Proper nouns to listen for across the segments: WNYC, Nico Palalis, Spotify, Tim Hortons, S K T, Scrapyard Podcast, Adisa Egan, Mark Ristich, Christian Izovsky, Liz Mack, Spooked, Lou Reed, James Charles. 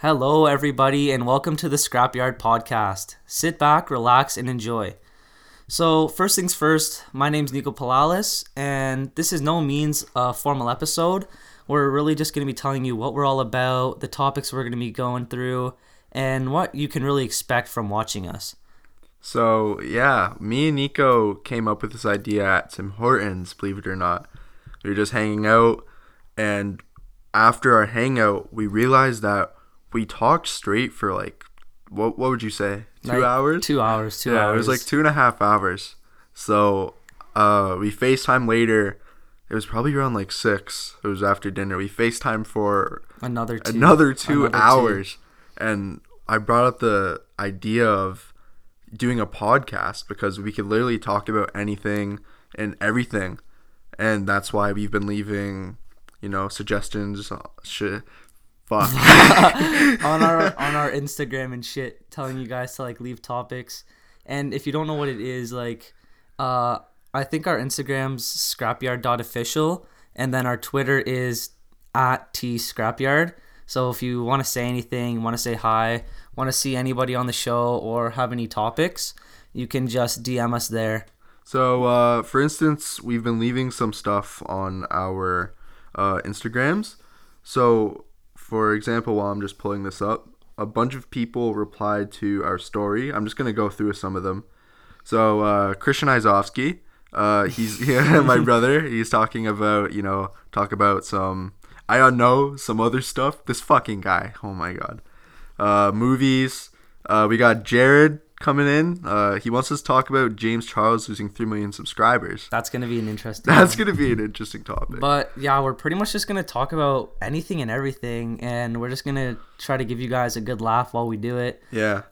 Hello, everybody, and welcome to the Scrapyard Podcast. Sit back, relax, and enjoy. So, first things first, my name's Nico Palalis, and this is no means a formal episode. We're really just going to be telling you what we're all about, the topics we're going to be going through, and what you can really expect from watching us. So, yeah, me and Nico came up with this idea at Tim Hortons, believe it or not. We were just hanging out, and after our hangout, we realized that we talked straight for like, what would you say? 2 hours? 2 hours, Yeah, it was like 2.5 hours. So we FaceTime later. It was probably around like 6. It was after dinner. We FaceTime for another two hours. And I brought up the idea of doing a podcast because we could literally talk about anything and everything. And that's why we've been leaving, you know, suggestions, Fuck. on our Instagram and shit, telling you guys to like leave topics. And if you don't know what it is, like I think our Instagram's scrapyard.official, and then our Twitter is @tscrapyard. So if you want to say anything, want to say hi, want to see anybody on the show or have any topics, you can just DM us there. So for instance, we've been leaving some stuff on our Instagrams. So for example, while I'm just pulling this up, a bunch of people replied to our story. I'm just going to go through some of them. So Christian Izovsky, he's my brother. He's talking about, you know, some other stuff. This fucking guy. Oh, my God. Movies. We got Jared coming in. He wants us to talk about James Charles losing 3 million subscribers. That's going to be an interesting topic. But yeah, we're pretty much just going to talk about anything and everything, and we're just going to try to give you guys a good laugh while we do it. Yeah.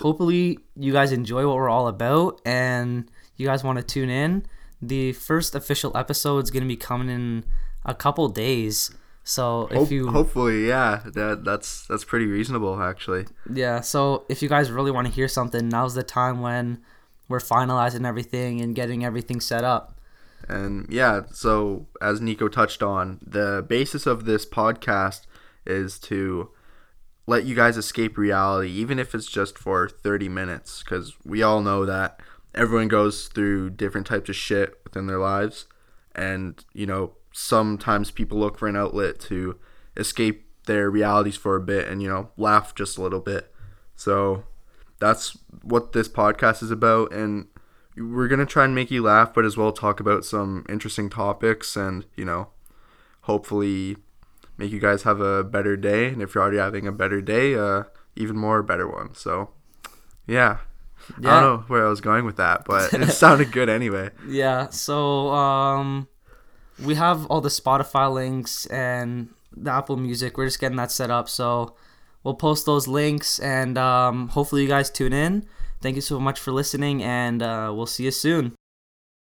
Hopefully you guys enjoy what we're all about and you guys want to tune in. The first official episode is going to be coming in a couple days. So hopefully, yeah, that's pretty reasonable, actually. Yeah, so if you guys really want to hear something, now's the time when we're finalizing everything and getting everything set up. And yeah, so as Nico touched on, the basis of this podcast is to let you guys escape reality, even if it's just for 30 minutes, because we all know that everyone goes through different types of shit within their lives, and, you know, sometimes people look for an outlet to escape their realities for a bit and, you know, laugh just a little bit. So that's what this podcast is about, and we're going to try and make you laugh, but as well talk about some interesting topics and, you know, hopefully make you guys have a better day, and if you're already having a better day, even more better one. So yeah. I don't know where I was going with that, but it sounded good anyway. Yeah, so we have all the Spotify links and the Apple Music. We're just getting that set up. So we'll post those links, and hopefully you guys tune in. Thank you so much for listening, and we'll see you soon.